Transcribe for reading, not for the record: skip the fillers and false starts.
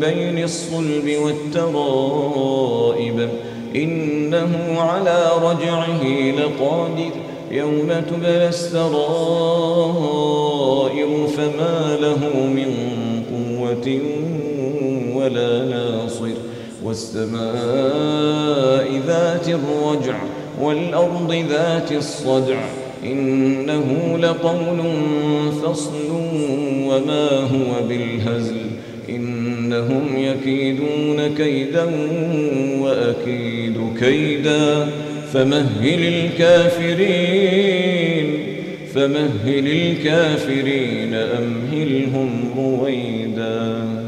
بين الصلب والترائب إنه على رجعه لقادر يوم تبلى السرائر فما له من قوة ولا ناصر والسماء ذات الرجع والأرض ذات الصدع إنه لقول فصل وما هو بالهزل إنهم يكيدون كيدا وأكيد كيدا فمهل الكافرين أمهلهم رويدا.